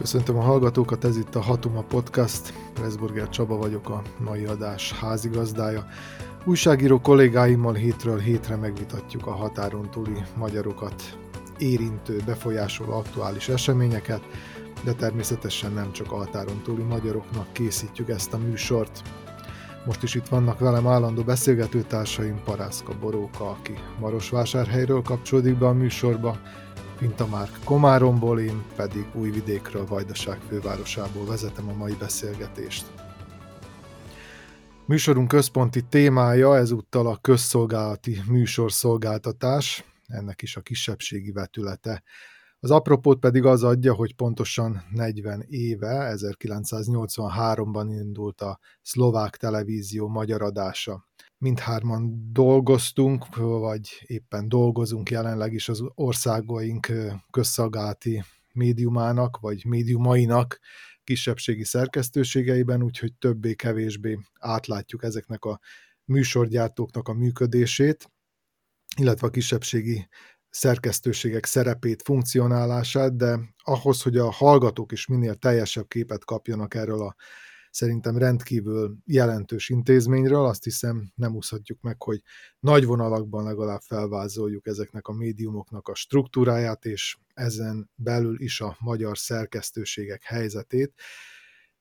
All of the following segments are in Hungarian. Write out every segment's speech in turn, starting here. Köszöntöm a hallgatókat, ez itt a Hatuma Podcast. Pressburger Csaba vagyok, a mai adás házigazdája. Újságíró kollégáimmal hétről hétre megvitatjuk a határon túli magyarokat érintő, befolyásoló aktuális eseményeket, de természetesen nem csak a határon túli magyaroknak készítjük ezt a műsort. Most is itt vannak velem állandó beszélgetőtársaim, Parászka Boróka, aki Marosvásárhelyről kapcsolódik be a műsorba, Finta Márk Komáromból, én pedig Újvidékről, Vajdaság fővárosából vezetem a mai beszélgetést. Műsorunk központi témája ezúttal a közszolgálati műsorszolgáltatás, ennek is a kisebbségi vetülete. Az apropót pedig az adja, hogy pontosan 40 éve, 1983-ban indult a Szlovák Televízió magyar adása. Mindhárman dolgoztunk, vagy éppen dolgozunk jelenleg is az országaink közszolgálati médiumának, vagy médiumainak kisebbségi szerkesztőségeiben, úgyhogy többé-kevésbé átlátjuk ezeknek a műsorgyártóknak a működését, illetve a kisebbségi szerkesztőségek szerepét, funkcionálását, de ahhoz, hogy a hallgatók is minél teljesebb képet kapjanak erről a szerintem rendkívül jelentős intézményről, azt hiszem nem úszhatjuk meg, hogy nagy vonalakban legalább felvázoljuk ezeknek a médiumoknak a struktúráját, és ezen belül is a magyar szerkesztőségek helyzetét,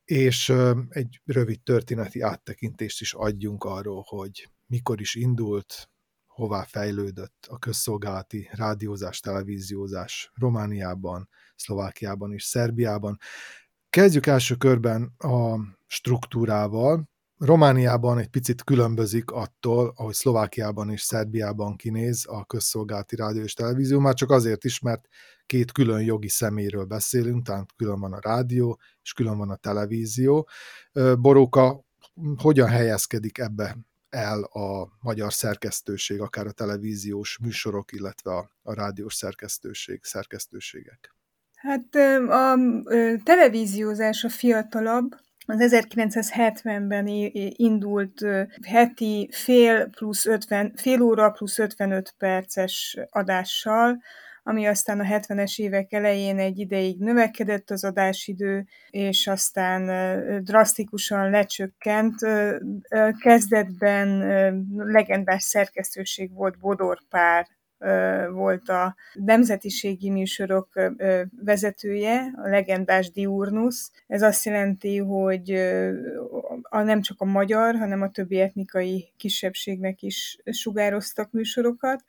és egy rövid történeti áttekintést is adjunk arról, hogy mikor is indult, hová fejlődött a közszolgálati rádiózás, televíziózás Romániában, Szlovákiában és Szerbiában. Kezdjük első körben a struktúrával. Romániában egy picit különbözik attól, ahogy Szlovákiában és Szerbiában kinéz a közszolgálati rádió és televízió, már csak azért is, mert két külön jogi személyről beszélünk, tehát külön van a rádió és külön van a televízió. Boróka, hogyan helyezkedik ebbe el a magyar szerkesztőség, akár a televíziós műsorok, illetve a rádiós szerkesztőségek? Hát a televíziózás a fiatalabb, az 1970-ben indult heti fél óra plusz 55 perces adással, ami aztán a 70-es évek elején egy ideig növekedett az adásidő, és aztán drasztikusan lecsökkent. Kezdetben legendás szerkesztőség volt, Bodor pár volt a nemzetiségi műsorok vezetője, a legendás Diurnusz. Ez azt jelenti, hogy nem csak a magyar, hanem a többi etnikai kisebbségnek is sugároztak műsorokat.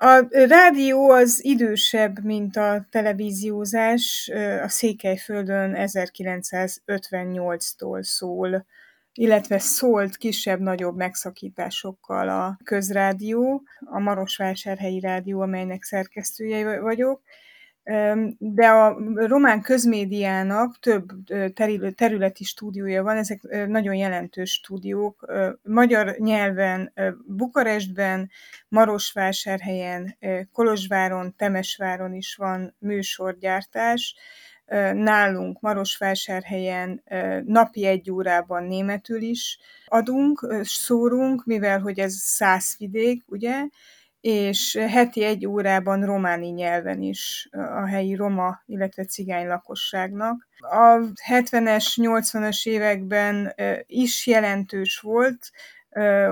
A rádió az idősebb, mint a televíziózás, a Székelyföldön 1958-tól szól, illetve szólt kisebb-nagyobb megszakításokkal a közrádió, a Marosvásárhelyi Rádió, amelynek szerkesztője vagyok, de a román közmédiának több területi stúdiója van, ezek nagyon jelentős stúdiók. Magyar nyelven Bukarestben, Marosvásárhelyen, Kolozsváron, Temesváron is van műsorgyártás. Nálunk Marosvásárhelyen napi egy órában németül is adunk, szórunk, mivel hogy ez Szászvidék, ugye, és heti egy órában románi nyelven is a helyi roma, illetve cigány lakosságnak. A 70-es, 80-as években is jelentős volt,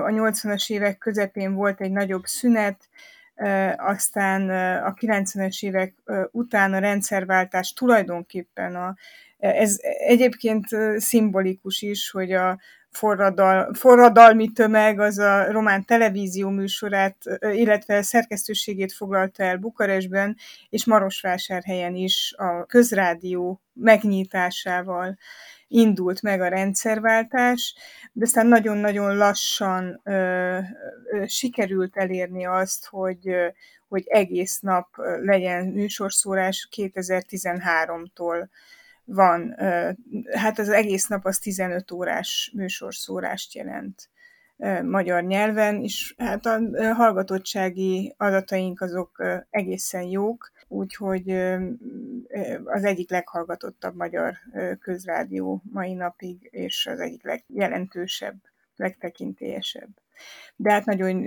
a 80-as évek közepén volt egy nagyobb szünet, aztán a 90-es évek után a rendszerváltás tulajdonképpen ez egyébként szimbolikus is, hogy a forradalmi tömeg az a román televízió műsorát, illetve szerkesztőségét foglalta el Bukarestben, és Marosvásárhelyen is a közrádió megnyitásával indult meg a rendszerváltás, de aztán nagyon-nagyon lassan sikerült elérni azt, hogy egész nap legyen műsorszórás. 2013-tól van, hát az egész nap az 15 órás műsorszórást jelent magyar nyelven, és hát a hallgatottsági adataink azok egészen jók, úgyhogy az egyik leghallgatottabb magyar közrádió mai napig, és az egyik legjelentősebb, legtekintélyesebb. de hát nagyon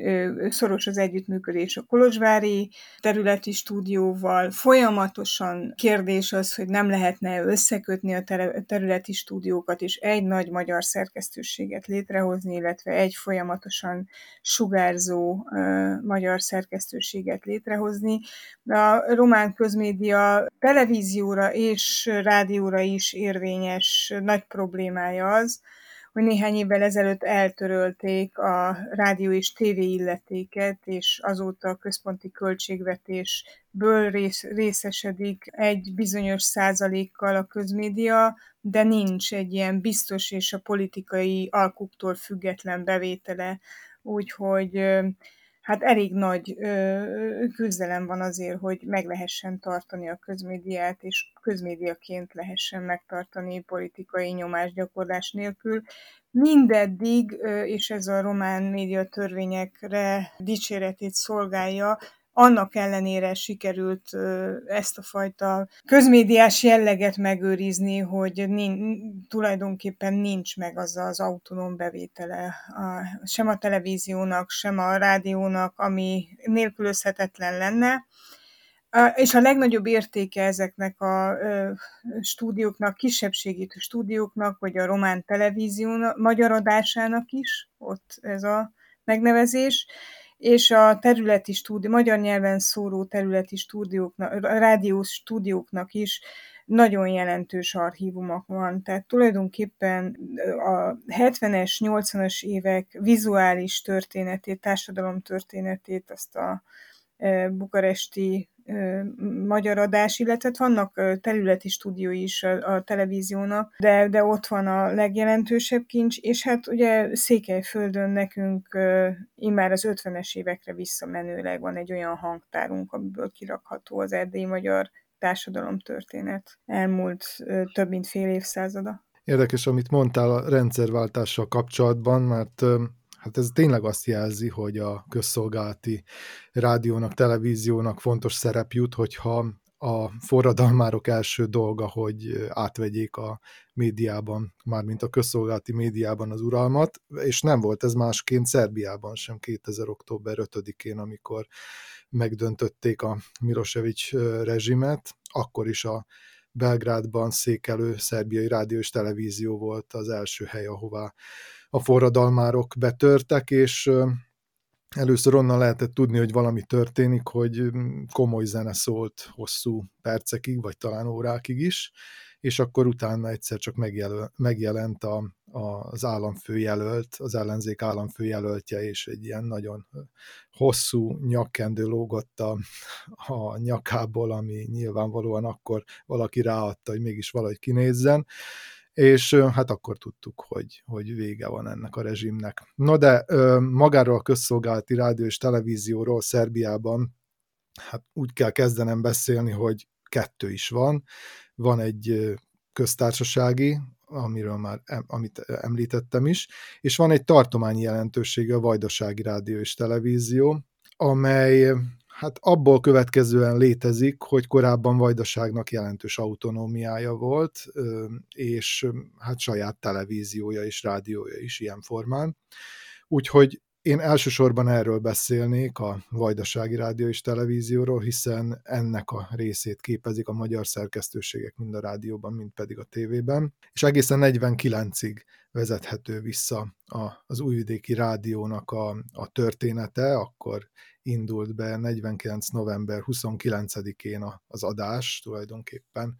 szoros az együttműködés a kolozsvári területi stúdióval. Folyamatosan kérdés az, hogy nem lehetne összekötni a területi stúdiókat, és egy nagy magyar szerkesztőséget létrehozni, illetve egy folyamatosan sugárzó magyar szerkesztőséget létrehozni. A román közmédia televízióra és rádióra is érvényes nagy problémája az, hogy néhány évvel ezelőtt eltörölték a rádió és tévé illetéket, és azóta a központi költségvetésből részesedik egy bizonyos százalékkal a közmédia, de nincs egy ilyen biztos és a politikai alkuktól független bevétele, úgyhogy hát elég nagy küzdelem van azért, hogy meg lehessen tartani a közmédiát, és közmédiaként lehessen megtartani politikai nyomásgyakorlás nélkül. Mindeddig, és ez a román média törvényekre dicséretét szolgálja, annak ellenére sikerült ezt a fajta közmédiás jelleget megőrizni, hogy tulajdonképpen nincs meg az az autonóm bevétele sem a televíziónak, sem a rádiónak, ami nélkülözhetetlen lenne. És a legnagyobb értéke ezeknek a stúdióknak, kisebbségi stúdióknak, vagy a román televíziónak, magyar adásának is, ott ez a megnevezés, és a területi stúdió, magyar nyelven szóró területi stúdióknak, rádiós stúdióknak is nagyon jelentős archívumok van. Tehát tulajdonképpen a 70-es, 80-as évek vizuális történetét, társadalomtörténetét, azt a bukaresti magyar adás, illetve vannak területi stúdiói is a televíziónak, de ott van a legjelentősebb kincs, és hát ugye Székelyföldön nekünk immár az 50-es évekre visszamenőleg van egy olyan hangtárunk, amiből kirakható az erdélyi magyar társadalomtörténet elmúlt több mint fél évszázada. Érdekes, amit mondtál a rendszerváltással kapcsolatban, mert hát ez tényleg azt jelzi, hogy a közszolgálati rádiónak, televíziónak fontos szerep jut, hogyha a forradalmárok első dolga, hogy átvegyék a médiában, mármint a közszolgálati médiában az uralmat, és nem volt ez másként Szerbiában sem 2000. október 5-én, amikor megdöntötték a Milosevic rezsimet, akkor is a Belgrádban székelő szerbiai rádió és televízió volt az első hely, ahová a forradalmárok betörtek, és először onnan lehetett tudni, hogy valami történik, hogy komoly zene szólt hosszú percekig, vagy talán órákig is, és akkor utána egyszer csak megjelent az államfőjelölt, az ellenzék államfőjelöltje, és egy ilyen nagyon hosszú nyakkendő lógott a nyakából, ami nyilvánvalóan akkor valaki ráadta, hogy mégis valahogy kinézzen, és hát akkor tudtuk, hogy vége van ennek a rezsimnek. No de magáról a közszolgálati rádió és televízióról Szerbiában hát úgy kell kezdenem beszélni, hogy kettő is van. Van egy köztársasági, amit említettem is, és van egy tartományi jelentősége a Vajdasági Rádió és Televízió, amely hát abból következően létezik, hogy korábban Vajdaságnak jelentős autonómiája volt, és hát saját televíziója és rádiója is ilyen formán. Úgyhogy én elsősorban erről beszélnék, a Vajdasági Rádió és Televízióról, hiszen ennek a részét képezik a magyar szerkesztőségek mind a rádióban, mind pedig a tévében, és egészen 49-ig vezethető vissza az Újvidéki Rádiónak a története, akkor indult be 49. november 29-én az adás tulajdonképpen,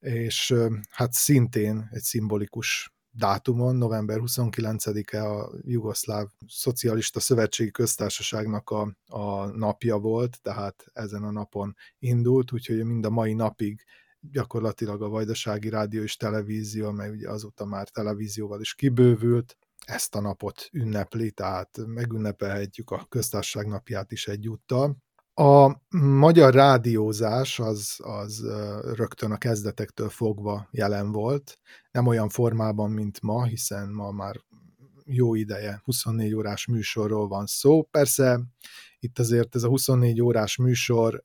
és hát szintén egy szimbolikus dátumon, november 29-e a Jugoszláv Szocialista Szövetségi Köztársaságnak a napja volt, tehát ezen a napon indult, úgyhogy mind a mai napig gyakorlatilag a Vajdasági Rádió és Televízió, amely ugye azóta már televízióval is kibővült, ezt a napot ünnepli, tehát megünnepelhetjük a köztársaság napját is egyúttal. A magyar rádiózás az rögtön a kezdetektől fogva jelen volt, nem olyan formában, mint ma, hiszen ma már jó ideje 24 órás műsorról van szó. Persze itt azért ez a 24 órás műsor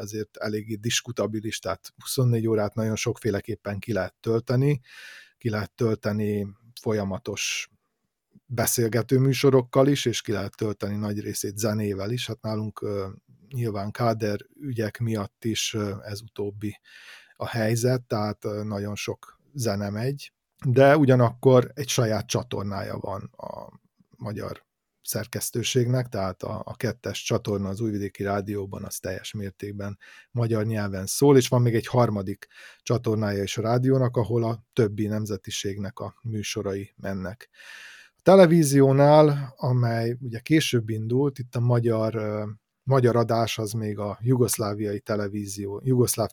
azért eléggé diskutabilis, tehát 24 órát nagyon sokféleképpen ki lehet tölteni folyamatos beszélgető műsorokkal is, és ki lehet tölteni nagy részét zenével is. Hát nálunk nyilván káder ügyek miatt is ez utóbbi a helyzet, tehát nagyon sok zene megy, de ugyanakkor egy saját csatornája van a magyar szerkesztőségnek, tehát a kettes csatorna az Újvidéki Rádióban az teljes mértékben magyar nyelven szól, és van még egy harmadik csatornája is a rádiónak, ahol a többi nemzetiségnek a műsorai mennek. A televíziónál, amely ugye később indult, itt a magyar adás az még a jugoszláv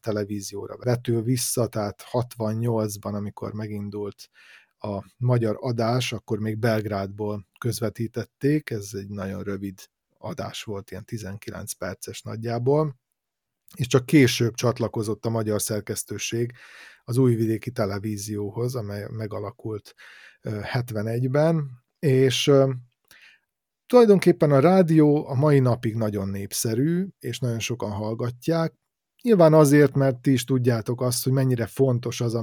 televízióra vetül vissza, tehát 68-ban, amikor megindult a magyar adás, akkor még Belgrádból közvetítették, ez egy nagyon rövid adás volt, ilyen 19 perces nagyjából, és csak később csatlakozott a magyar szerkesztőség az Újvidéki Televízióhoz, amely megalakult 71-ben, és tulajdonképpen a rádió a mai napig nagyon népszerű, és nagyon sokan hallgatják. Nyilván azért, mert ti is tudjátok azt, hogy mennyire fontos az,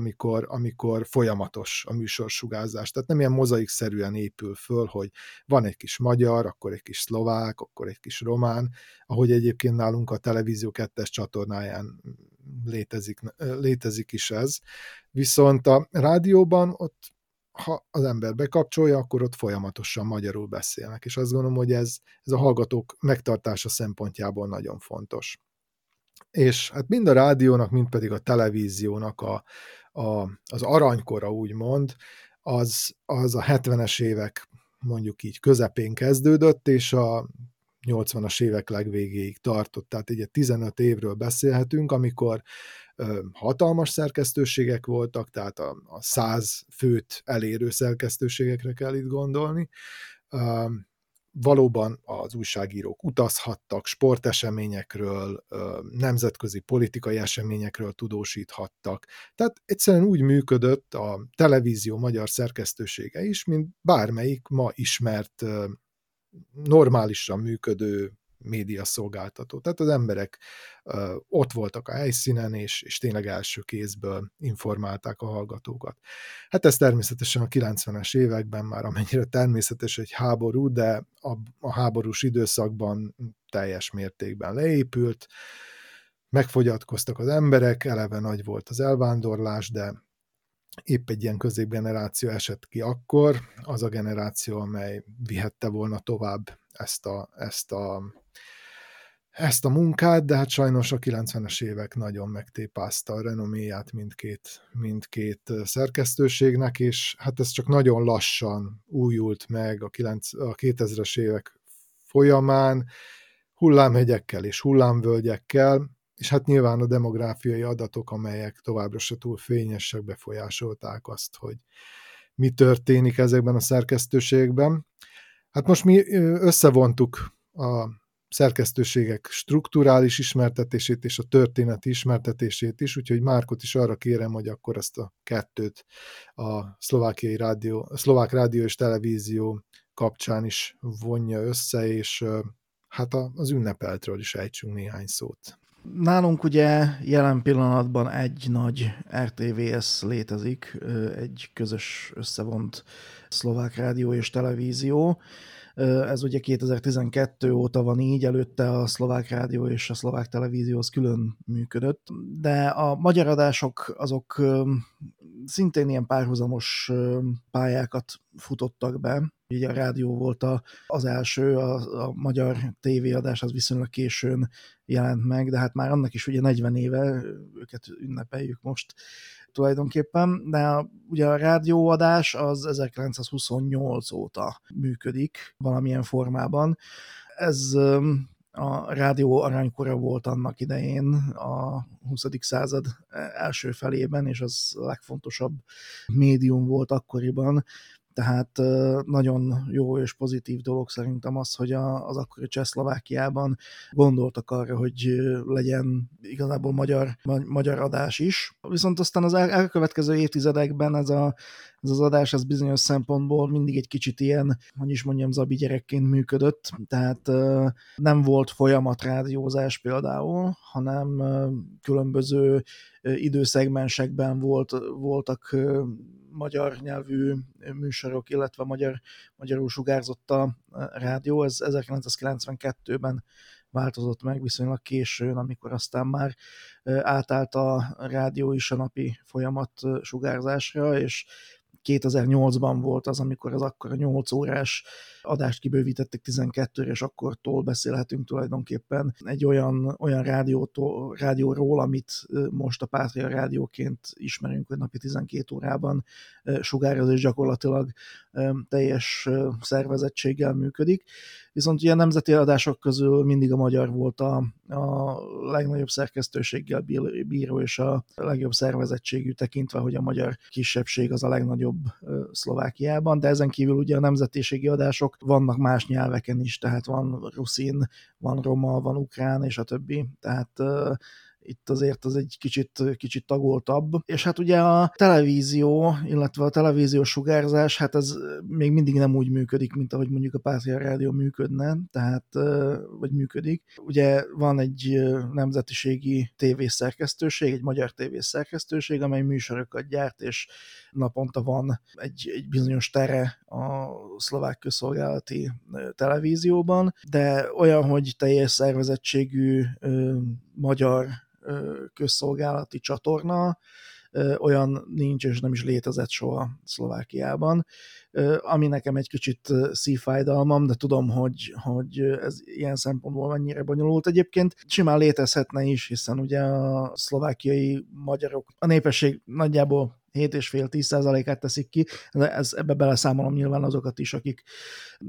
amikor folyamatos a műsorsugárzás. Tehát nem ilyen mozaikszerűen épül föl, hogy van egy kis magyar, akkor egy kis szlovák, akkor egy kis román, ahogy egyébként nálunk a Televízió 2-es csatornáján létezik is ez. Viszont a rádióban ott, ha az ember bekapcsolja, akkor ott folyamatosan magyarul beszélnek, és azt gondolom, hogy ez a hallgatók megtartása szempontjából nagyon fontos. És hát mind a rádiónak, mind pedig a televíziónak az aranykora, úgymond, az a 70-es évek mondjuk így közepén kezdődött, és a 80-as évek legvégéig tartott, tehát így 15 évről beszélhetünk, amikor hatalmas szerkesztőségek voltak, tehát a 100 főt elérő szerkesztőségekre kell itt gondolni. Valóban az újságírók utazhattak, sporteseményekről, nemzetközi politikai eseményekről tudósíthattak. Tehát egyszerűen úgy működött a televízió magyar szerkesztősége is, mint bármelyik ma ismert, normálisan működő médiaszolgáltató. Tehát az emberek ott voltak a helyszínen, és tényleg első kézből informálták a hallgatókat. Hát ez természetesen a 90-es években már amennyire természetes egy háború, de a háborús időszakban teljes mértékben leépült, megfogyatkoztak az emberek, eleve nagy volt az elvándorlás, de épp egy ilyen középgeneráció esett ki akkor, az a generáció, amely vihette volna tovább ezt a munkát, de hát sajnos a 90-es évek nagyon megtépázta a renoméját mindkét szerkesztőségnek, és hát ez csak nagyon lassan újult meg a 2000-es évek folyamán, hullámhegyekkel és hullámvölgyekkel, és hát nyilván a demográfiai adatok, amelyek továbbra se túl fényesek, befolyásolták azt, hogy mi történik ezekben a szerkesztőségekben. Hát most mi összevontuk a szerkesztőségek strukturális ismertetését és a történeti ismertetését is, úgyhogy Márkot is arra kérem, hogy akkor ezt a kettőt a Szlovák Rádió és Televízió kapcsán is vonja össze, és hát az ünnepeltről is ejtsünk néhány szót. Nálunk ugye jelen pillanatban egy nagy RTVS létezik, egy közös összevont Szlovák Rádió és Televízió. Ez ugye 2012 óta van így, előtte a Szlovák Rádió és a Szlovák Televízió az külön működött, de a magyar adások azok szintén ilyen párhuzamos pályákat futottak be. Így a rádió volt az első, a magyar tévéadás az viszonylag későn jelent meg, de hát már annak is ugye 40 éve, őket ünnepeljük most tulajdonképpen, de ugye a rádióadás az 1928 óta működik valamilyen formában. Ez a rádió aranykora volt annak idején a 20. század első felében, és az a legfontosabb médium volt akkoriban. Tehát nagyon jó és pozitív dolog szerintem az, hogy az akkori Csehszlovákiában gondoltak arra, hogy legyen igazából magyar adás is. Viszont aztán az elkövetkező évtizedekben ez az adás ez bizonyos szempontból mindig egy kicsit ilyen, hogy is mondjam, zabi gyerekként működött. Tehát nem volt folyamatrádiózás például, hanem különböző időszegmensekben voltak magyar nyelvű műsorok, illetve magyarul sugárzott a rádió. Ez 1992-ben változott meg viszonylag későn, amikor aztán már átállt a rádió is a napi folyamat sugárzásra, és 2008-ban volt az, amikor az akkora 8 órás adást kibővítették 12-re, és akkortól beszélhetünk tulajdonképpen egy olyan rádióról, amit most a Pátria Rádióként ismerünk, hogy napi 12 órában sugároz, és gyakorlatilag teljes szervezettséggel működik. Viszont ilyen nemzeti adások közül mindig a magyar volt a legnagyobb szerkesztőséggel bíró, és a legjobb szervezettségű, tekintve, hogy a magyar kisebbség az a legnagyobb Szlovákiában, de ezen kívül ugye a nemzetiségi adások vannak más nyelveken is, tehát van ruszin, van roma, van ukrán, és a többi, tehát itt azért az egy kicsit tagoltabb. És hát ugye a televízió, illetve a televíziós sugárzás, hát ez még mindig nem úgy működik, mint ahogy mondjuk a Pátria Rádió működne, tehát, vagy működik. Ugye van egy nemzetiségi tévészerkesztőség, egy magyar tévészerkesztőség, amely műsorokat gyárt, és naponta van egy bizonyos tere a szlovák közszolgálati televízióban, de olyan, hogy teljes szervezettségű magyar közszolgálati csatorna, olyan nincs és nem is létezett soha Szlovákiában, ami nekem egy kicsit szívfájdalmam, de tudom, hogy ez ilyen szempontból mennyire bonyolult. Egyébként simán létezhetne is, hiszen ugye a szlovákiai magyarok, a népesség nagyjából 7,5-10%-át teszik ki, ebbe beleszámolom nyilván azokat is, akik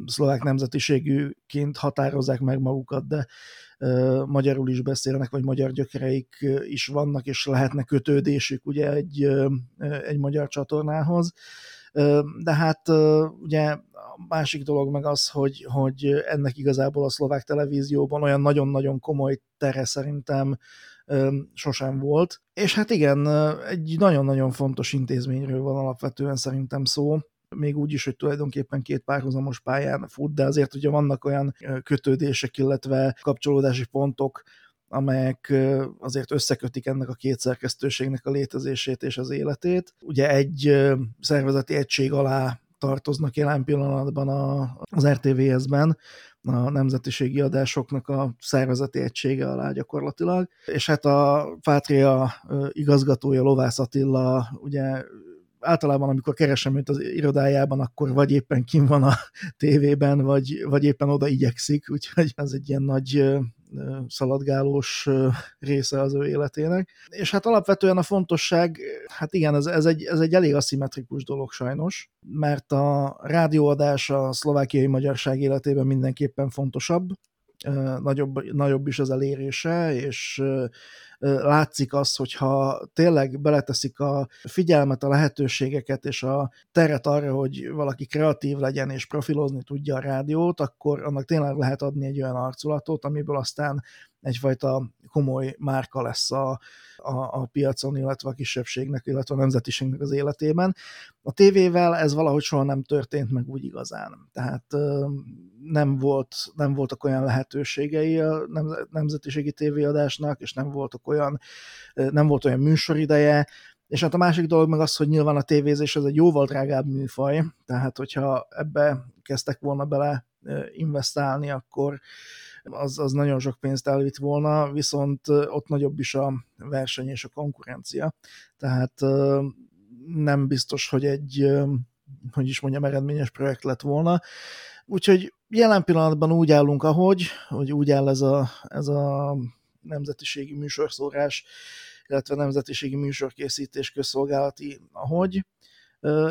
szlovák nemzetiségűként határozzák meg magukat, de magyarul is beszélnek, vagy magyar gyökereik is vannak, és lehetne kötődésük ugye egy magyar csatornához. De hát ugye a másik dolog meg az, hogy ennek igazából a szlovák televízióban olyan nagyon-nagyon komoly tere szerintem sosem volt. És hát igen, egy nagyon-nagyon fontos intézményről van alapvetően szerintem szó, még úgy is, hogy tulajdonképpen két párhuzamos pályán fut, de azért ugye vannak olyan kötődések, illetve kapcsolódási pontok, amelyek azért összekötik ennek a két szerkesztőségnek a létezését és az életét. Ugye egy szervezeti egység alá tartoznak jelen pillanatban az RTVS-ben, a nemzetiségi adásoknak a szervezeti egysége alá gyakorlatilag, és hát a Pátria igazgatója, Lovász Attila, ugye általában, amikor keresem őt az irodájában, akkor vagy éppen kim van a tévében, vagy éppen oda igyekszik, úgyhogy ez egy ilyen nagy szaladgálós része az ő életének. És hát alapvetően a fontosság, hát igen, ez egy elég aszimmetrikus dolog sajnos, mert a rádióadás a szlovákiai magyarság életében mindenképpen fontosabb, nagyobb is az elérése, és látszik az, hogyha tényleg beleteszik a figyelmet, a lehetőségeket és a teret arra, hogy valaki kreatív legyen és profilozni tudja a rádiót, akkor annak tényleg lehet adni egy olyan arculatot, amiből aztán egyfajta komoly márka lesz a piacon, illetve a kisebbségnek, illetve a nemzetiségnek az életében. A tévével ez valahogy soha nem történt meg úgy igazán. Tehát nem voltak olyan lehetőségei a nemzetiségi tévéadásnak, és nem volt olyan műsorideje, és hát a másik dolog meg az, hogy nyilván a tévézés az egy jóval drágább műfaj, tehát hogyha ebbe kezdtek volna bele investálni, akkor az nagyon sok pénzt elvitt volna, viszont ott nagyobb is a verseny és a konkurencia, tehát nem biztos, hogy egy, hogy is mondjam, eredményes projekt lett volna. Úgyhogy jelen pillanatban úgy állunk, hogy úgy áll ez a nemzetiségi műsorszórás, illetve nemzetiségi műsorkészítés közszolgálati,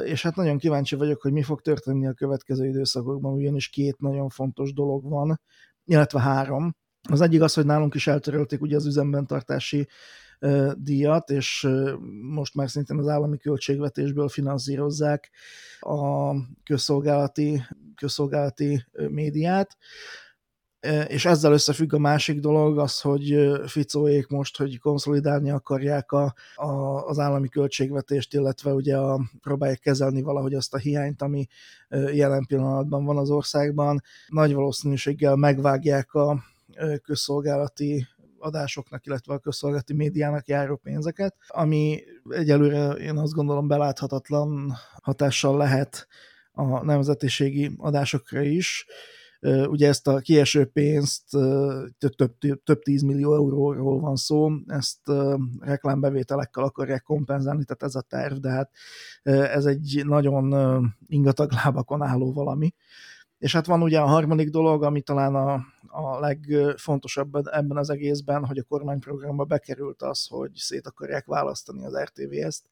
és hát nagyon kíváncsi vagyok, hogy mi fog történni a következő időszakokban, ugyanis két nagyon fontos dolog van, illetve három. Az egyik az, hogy nálunk is eltörölték ugye az üzemben tartási díjat, és most már szintén az állami költségvetésből finanszírozzák a közszolgálati médiát. És ezzel összefügg a másik dolog az, hogy Ficóék most, hogy konszolidálni akarják az állami költségvetést, illetve ugye próbálják kezelni valahogy azt a hiányt, ami jelen pillanatban van az országban. Nagy valószínűséggel megvágják a közszolgálati adásoknak, illetve a közszolgálati médiának járó pénzeket, ami egyelőre én azt gondolom beláthatatlan hatással lehet a nemzetiségi adásokra is. Ugye ezt a kieső pénzt, több 10 millió euróról van szó, ezt reklámbevételekkel akarják kompenzálni, tehát ez a terv, de hát ez egy nagyon ingatag lábakon álló valami. És hát van ugye a harmadik dolog, ami talán a legfontosabb ebben az egészben, hogy a kormányprogramba bekerült az, hogy szét akarják választani az RTVS-t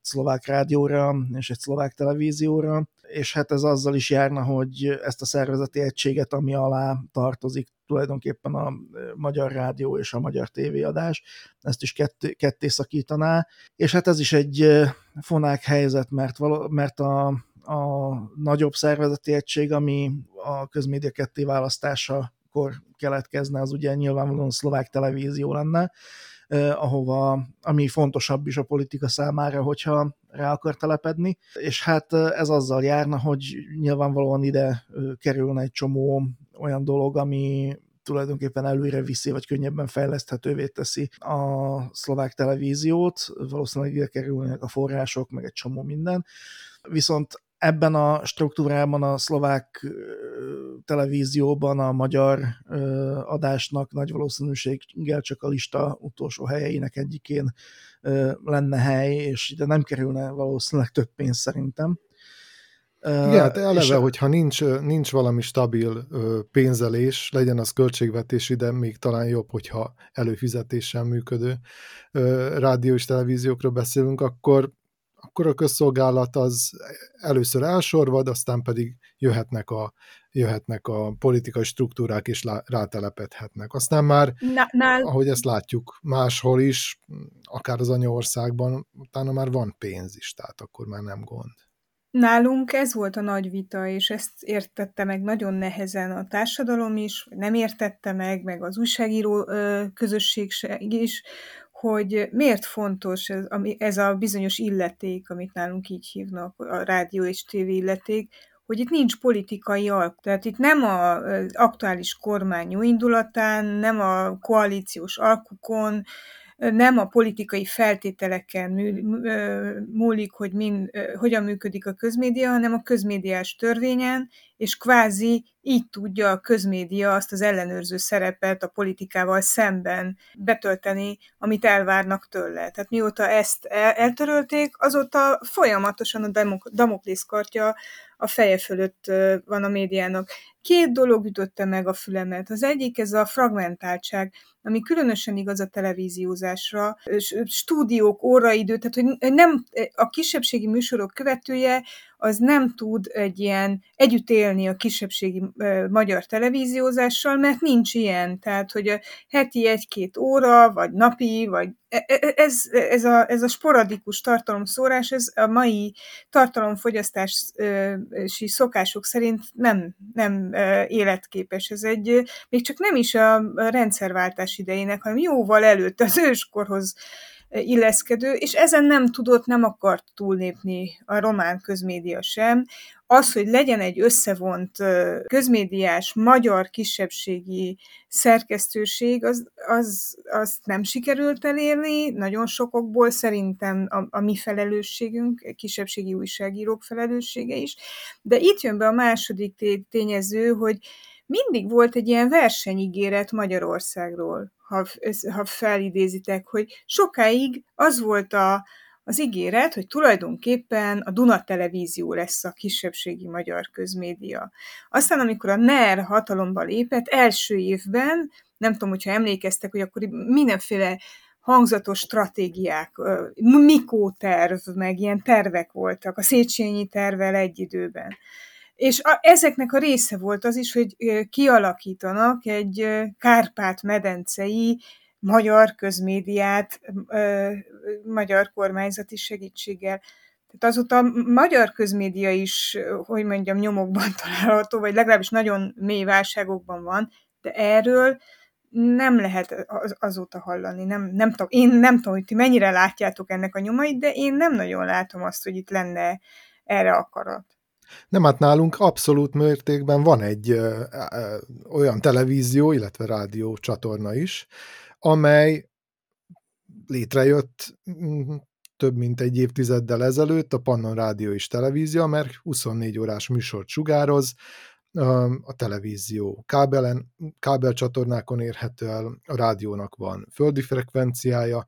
Szlovák Rádióra és egy Szlovák Televízióra, és hát ez azzal is járna, hogy ezt a szervezeti egységet, ami alá tartozik tulajdonképpen a Magyar Rádió és a Magyar Tévéadás, ezt is ketté szakítaná, és hát ez is egy fonák helyzet, mert a nagyobb szervezeti egység, ami a közmédia ketté választásakor keletkezne, az ugye nyilvánvalóan Szlovák Televízió lenne, ami fontosabb is a politika számára, hogyha rá akar telepedni, és hát ez azzal járna, hogy nyilvánvalóan ide kerülne egy csomó olyan dolog, ami tulajdonképpen előre viszi, vagy könnyebben fejleszthetővé teszi a Szlovák Televíziót, valószínűleg ide kerülnek a források, meg egy csomó minden, viszont ebben a struktúrában a Szlovák Televízióban a magyar adásnak nagy valószínűséggel csak a lista utolsó helyeinek egyikén lenne hely, és ide nem kerülne valószínűleg több pénz szerintem. Igen, hát eleve, hogyha nincs valami stabil pénzelés, legyen az költségvetés, de még talán jobb, hogyha előfizetéssel működő rádió és televíziókról beszélünk, akkor a közszolgálat az először elsorvad, aztán pedig jöhetnek a politikai struktúrák, és rátelepedhetnek. Aztán már, ahogy ezt látjuk máshol is, akár az anyaországban, utána már van pénz is, tehát akkor már nem gond. Nálunk ez volt a nagy vita, és ezt értette meg nagyon nehezen a társadalom is, nem értette meg az újságíró közösség is, hogy miért fontos ez a bizonyos illeték, amit nálunk így hívnak, a rádió és tévé illeték, hogy itt nincs politikai alkot. Tehát itt nem az aktuális kormány jó indulatán, nem a koalíciós alkukon, nem a politikai feltételeken múlik, hogy hogyan működik a közmédia, hanem a közmédiás törvényen, és kvázi így tudja a közmédia azt az ellenőrző szerepet a politikával szemben betölteni, amit elvárnak tőle. Tehát mióta ezt eltörölték, azóta folyamatosan a Damoklész kardja a feje fölött van a médiának. Két dolog ütötte meg a fülemet. Az egyik ez a fragmentáltság, ami különösen igaz a televíziózásra, stúdiók, óraidő, tehát hogy nem, a kisebbségi műsorok követője az nem tud egy ilyen együtt élni a kisebbségi magyar televíziózással, mert nincs ilyen. Tehát, hogy a heti 1-2 óra, vagy napi, vagy ez a sporadikus tartalomszórás, ez a mai tartalomfogyasztási szokások szerint nem életképes. Ez egy, még csak nem is a rendszerváltás idejének, hanem jóval előtt, az őskorhoz illeszkedő, és ezen nem akart túllépni a román közmédia sem. Az, hogy legyen egy összevont közmédiás, magyar kisebbségi szerkesztőség, az nem sikerült elérni, nagyon sokokból szerintem a mi felelősségünk, kisebbségi újságírók felelőssége is, de itt jön be a második tényező, hogy mindig volt egy ilyen versenyígéret Magyarországról, ha felidézitek, hogy sokáig az volt az ígéret, hogy tulajdonképpen a Duna Televízió lesz a kisebbségi magyar közmédia. Aztán, amikor a NER hatalomba lépett, első évben, nem tudom, hogyha emlékeztek, hogy akkor mindenféle hangzatos stratégiák, mikóterv, meg ilyen tervek voltak, a Széchenyi tervvel egy időben. És ezeknek a része volt az is, hogy kialakítanak egy Kárpát-medencei magyar közmédiát magyar kormányzati segítséggel. Tehát azóta a magyar közmédia is, hogy mondjam, nyomokban található, vagy legalábbis nagyon mély válságokban van, de erről nem lehet azóta hallani. Nem tudom, hogy ti mennyire látjátok ennek a nyomait, de én nem nagyon látom azt, hogy itt lenne erre akarat. Nem, hát nálunk abszolút mértékben van egy olyan televízió, illetve rádió csatorna is, amely létrejött több mint egy évtizeddel ezelőtt, a Pannon Rádió és Televízió, mert 24 órás műsort sugároz, a televízió kábelcsatornákon érhető el, a rádiónak van földi frekvenciája,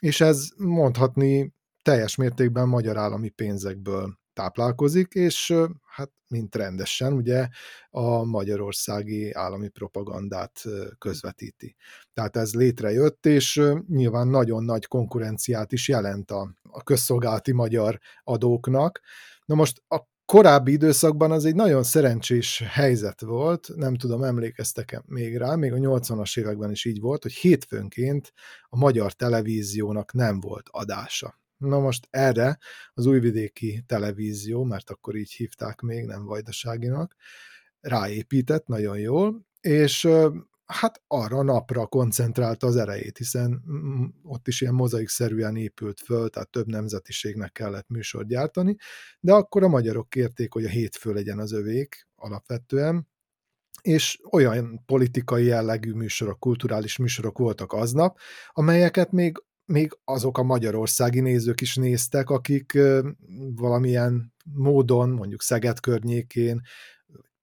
és ez mondhatni teljes mértékben magyar állami pénzekből táplálkozik, és hát mint rendesen ugye a magyarországi állami propagandát közvetíti. Tehát ez létrejött, és nyilván nagyon nagy konkurenciát is jelent a közszolgálati magyar adóknak. Na most a korábbi időszakban az egy nagyon szerencsés helyzet volt, nem tudom, emlékeztek-e még rá, még a 80-as években is így volt, hogy hétfőnként a magyar televíziónak nem volt adása. Na most erre az Újvidéki Televízió, mert akkor így hívták még, nem Vajdaságinak, ráépített nagyon jól, és hát arra napra koncentrálta az erejét, hiszen ott is ilyen mozaikszerűen épült föl, tehát több nemzetiségnek kellett műsort gyártani, de akkor a magyarok kérték, hogy a hétfő legyen az övék alapvetően, és olyan politikai jellegű műsorok, kulturális műsorok voltak aznap, amelyeket még azok a magyarországi nézők is néztek, akik valamilyen módon, mondjuk Szeged környékén,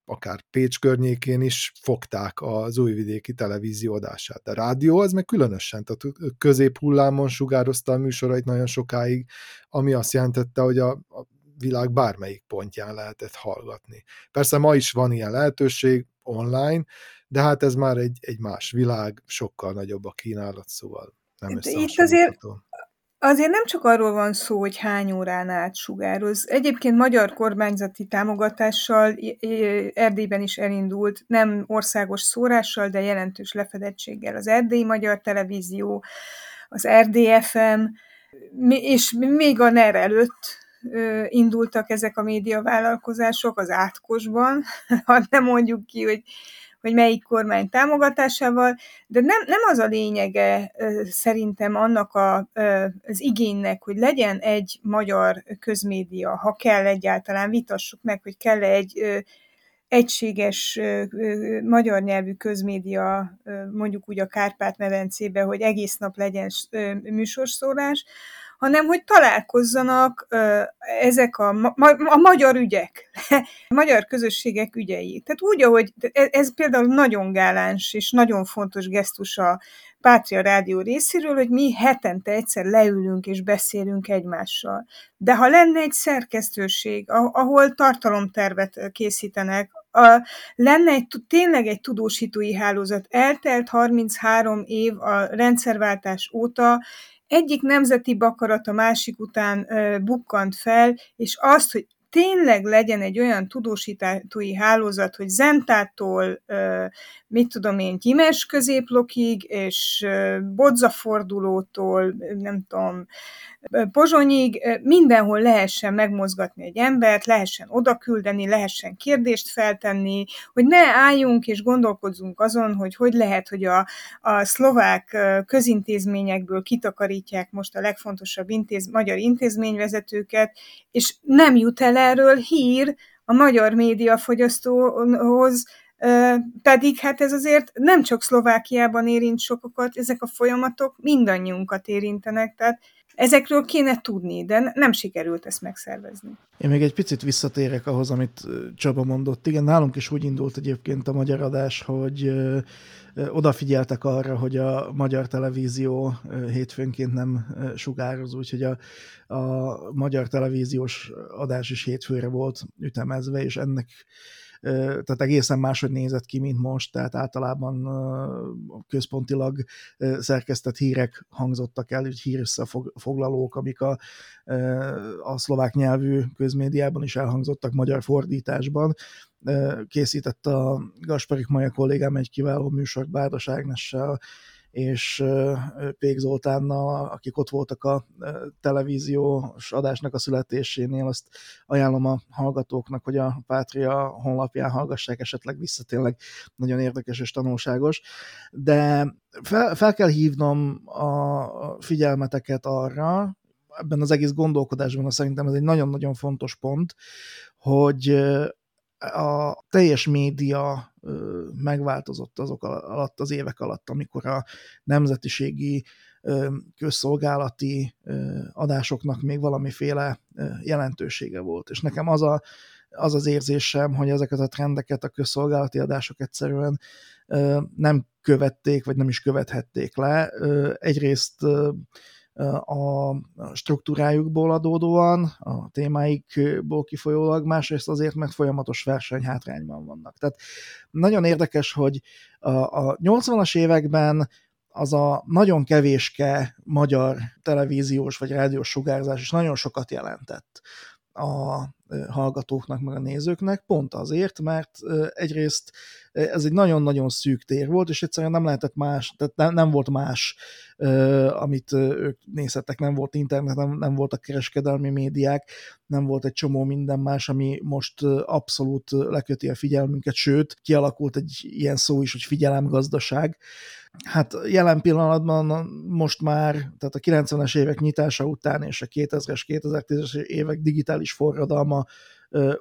akár Pécs környékén is fogták az Újvidéki Televízió adását. A rádió az meg különösen, tehát középhullámon sugározta a műsorait nagyon sokáig, ami azt jelentette, hogy a világ bármelyik pontján lehetett hallgatni. Persze ma is van ilyen lehetőség online, de hát ez már egy más világ, sokkal nagyobb a kínálat, szóval nem összehasonlítható. Azért nem csak arról van szó, hogy hány órán át sugároz. Egyébként magyar kormányzati támogatással Erdélyben is elindult, nem országos szórással, de jelentős lefedettséggel az Erdélyi Magyar Televízió, az Erdély FM, és még a NER előtt indultak ezek a médiavállalkozások az Átkosban, ha nem mondjuk ki, hogy melyik kormány támogatásával, de nem az a lényege szerintem annak az igénynek, hogy legyen egy magyar közmédia, ha kell egyáltalán, vitassuk meg, hogy kell-e egy egységes magyar nyelvű közmédia, mondjuk úgy a Kárpát-medencébe, hogy egész nap legyen műsorszórás, hanem hogy találkozzanak ezek a magyar ügyek, a magyar közösségek ügyei. Tehát úgy, ahogy ez például nagyon gáláns és nagyon fontos gesztus a Pátria Rádió részéről, hogy mi hetente egyszer leülünk és beszélünk egymással. De ha lenne egy szerkesztőség, ahol tartalomtervet készítenek, lenne tényleg egy tudósítói hálózat. Eltelt 33 év a rendszerváltás óta, egyik nemzeti bakarat a másik után bukkant fel, és azt, hogy tényleg legyen egy olyan tudósítói hálózat, hogy Zentától, Gyimes középlokig, és Bodzafordulótól, Pozsonyig, mindenhol lehessen megmozgatni egy embert, lehessen odaküldeni, lehessen kérdést feltenni, hogy ne álljunk és gondolkozzunk azon, hogy lehet, hogy a szlovák közintézményekből kitakarítják most a legfontosabb magyar intézményvezetőket, és nem jut el erről hír a magyar médiafogyasztóhoz, pedig hát ez azért nem csak Szlovákiában érint sokakat, ezek a folyamatok mindannyiunkat érintenek, tehát ezekről kéne tudni, de nem sikerült ezt megszervezni. Én még egy picit visszatérek ahhoz, amit Csaba mondott. Igen, nálunk is úgy indult egyébként a magyar adás, hogy odafigyeltek arra, hogy a magyar televízió hétfőnként nem sugároz, úgyhogy a magyar televíziós adás is hétfőre volt ütemezve, és ennek tehát egészen máshogy nézett ki, mint most, tehát általában központilag szerkesztett hírek hangzottak el, így hírösszefoglalók, amik a szlovák nyelvű közmédiában is elhangzottak magyar fordításban. Készített a Gasparik Maja kollégám egy kiváló műsort Bárdas Ágnessel és Pék Zoltánnal, akik ott voltak a televíziós adásnak a születésénél. Azt ajánlom a hallgatóknak, hogy a Pátria honlapján hallgassák esetleg vissza, tényleg nagyon érdekes és tanulságos. De fel kell hívnom a figyelmeteket arra, ebben az egész gondolkodásban szerintem ez egy nagyon-nagyon fontos pont, hogy a teljes média megváltozott azok alatt, az évek alatt, amikor a nemzetiségi közszolgálati adásoknak még valamiféle jelentősége volt. És nekem az az érzésem, hogy ezeket a trendeket a közszolgálati adások egyszerűen nem követték, vagy nem is követhették le. Egyrészt a struktúrájukból adódóan, a témáikból kifolyólag, másrészt azért, mert folyamatos versenyhátrányban vannak. Tehát nagyon érdekes, hogy a 80-as években az a nagyon kevéske magyar televíziós vagy rádiós sugárzás is nagyon sokat jelentett a hallgatóknak, meg a nézőknek, pont azért, mert egyrészt ez egy nagyon-nagyon szűk tér volt, és egyszerűen nem lehetett más, tehát nem volt más, amit ők nézhettek, nem volt internet, nem voltak kereskedelmi médiák, nem volt egy csomó minden más, ami most abszolút leköti a figyelmünket, sőt, kialakult egy ilyen szó is, hogy figyelemgazdaság. Hát jelen pillanatban most már, tehát a 90-es évek nyitása után és a 2000-es, 2010-es évek digitális forradalma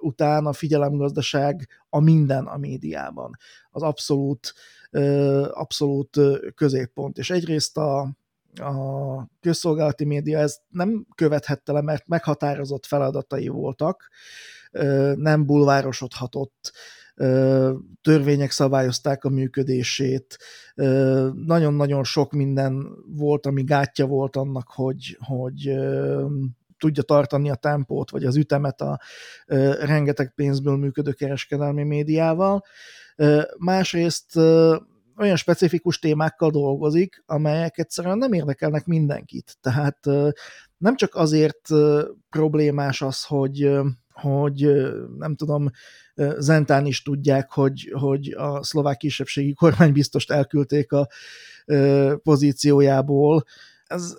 után a figyelemgazdaság a minden a médiában. Az abszolút középpont. És egyrészt a közszolgálati média ezt nem követhette le, mert meghatározott feladatai voltak, nem bulvárosodhatott, törvények szabályozták a működését, nagyon-nagyon sok minden volt, ami gátja volt annak, hogy tudja tartani a tempót, vagy az ütemet a rengeteg pénzből működő kereskedelmi médiával. Másrészt olyan specifikus témákkal dolgozik, amelyek egyszerűen nem érdekelnek mindenkit. Tehát nem csak azért problémás az, hogy nem tudom, Zentán is tudják, hogy a szlovák kisebbségi kormánybiztost elküldték a pozíciójából. Ez